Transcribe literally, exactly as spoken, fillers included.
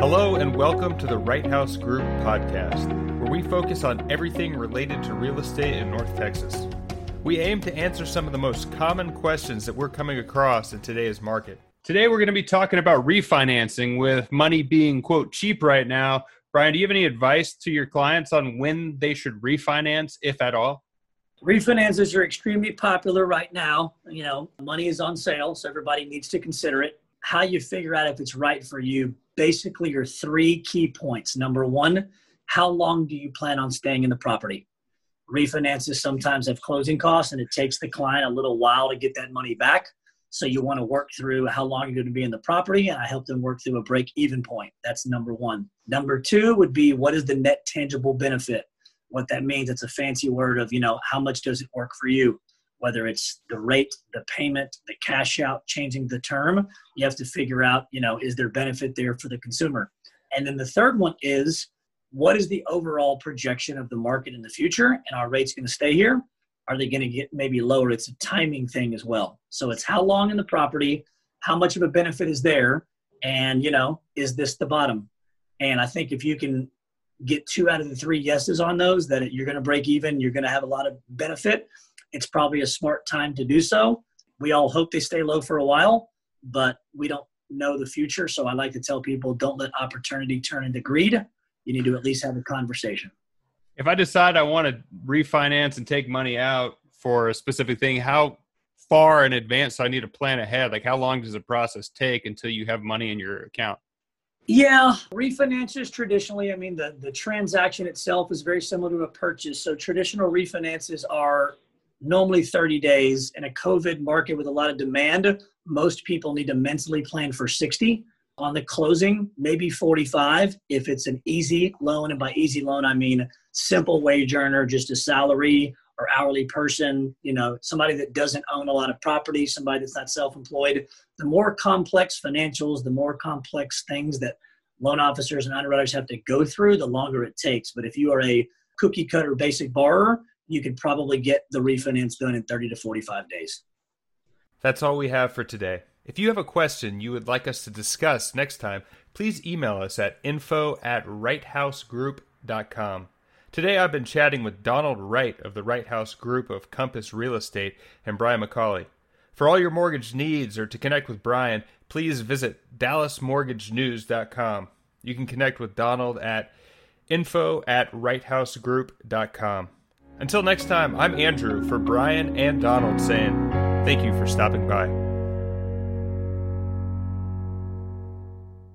Hello and welcome to the Wright House Group podcast, where we focus on everything related to real estate in North Texas. We aim to answer some of the most common questions that we're coming across in today's market. Today we're going to be talking about refinancing with money being, quote, cheap right now. Brian, do you have any advice to your clients on when they should refinance, if at all? Refinances are extremely popular right now. You know, money is on sale, so everybody needs to consider it. How you figure out if it's right for you, basically are three key points. Number one, how long do you plan on staying in the property? Refinances sometimes have closing costs, and it takes the client a little while to get that money back. So you want to work through how long you're going to be in the property, and I help them work through a break-even point. That's number one. Number two would be, what is the net tangible benefit? What that means, it's a fancy word of, you know, how much does it work for you? Whether it's the rate, the payment, the cash out, changing the term, you have to figure out, you know, is there benefit there for the consumer? And then the third one is, what is the overall projection of the market in the future? And are rates going to stay here? Are they going to get maybe lower? It's a timing thing as well. So it's how long in the property, how much of a benefit is there? And, you know, is this the bottom? And I think if you can get two out of the three yeses on those, that you're going to break even, you're going to have a lot of benefit. It's probably a smart time to do so. We all hope they stay low for a while, but we don't know the future. So I like to tell people, don't let opportunity turn into greed. You need to at least have a conversation. If I decide I want to refinance and take money out for a specific thing, how far in advance do I need to plan ahead? Like, how long does the process take until you have money in your account? Yeah, refinances traditionally, I mean, the, the transaction itself is very similar to a purchase. So traditional refinances are normally thirty days. In a COVID market with a lot of demand, most people need to mentally plan for sixty. On the closing, maybe forty-five. If it's an easy loan, and by easy loan, I mean simple wage earner, just a salary or hourly person, you know, somebody that doesn't own a lot of property, somebody that's not self-employed. The more complex financials, the more complex things that loan officers and underwriters have to go through, the longer it takes. But if you are a cookie cutter basic borrower, you could probably get the refinance done in thirty to forty-five days. That's all we have for today. If you have a question you would like us to discuss next time, please email us at info at right house group dot com. Today I've been chatting with Donald Wright of the Wright House Group of Compass Real Estate and Brian McCauley. For all your mortgage needs or to connect with Brian, please visit dallas mortgage news dot com. You can connect with Donald at info at right house group dot com. Until next time, I'm Andrew for Brian and Donald, saying thank you for stopping by.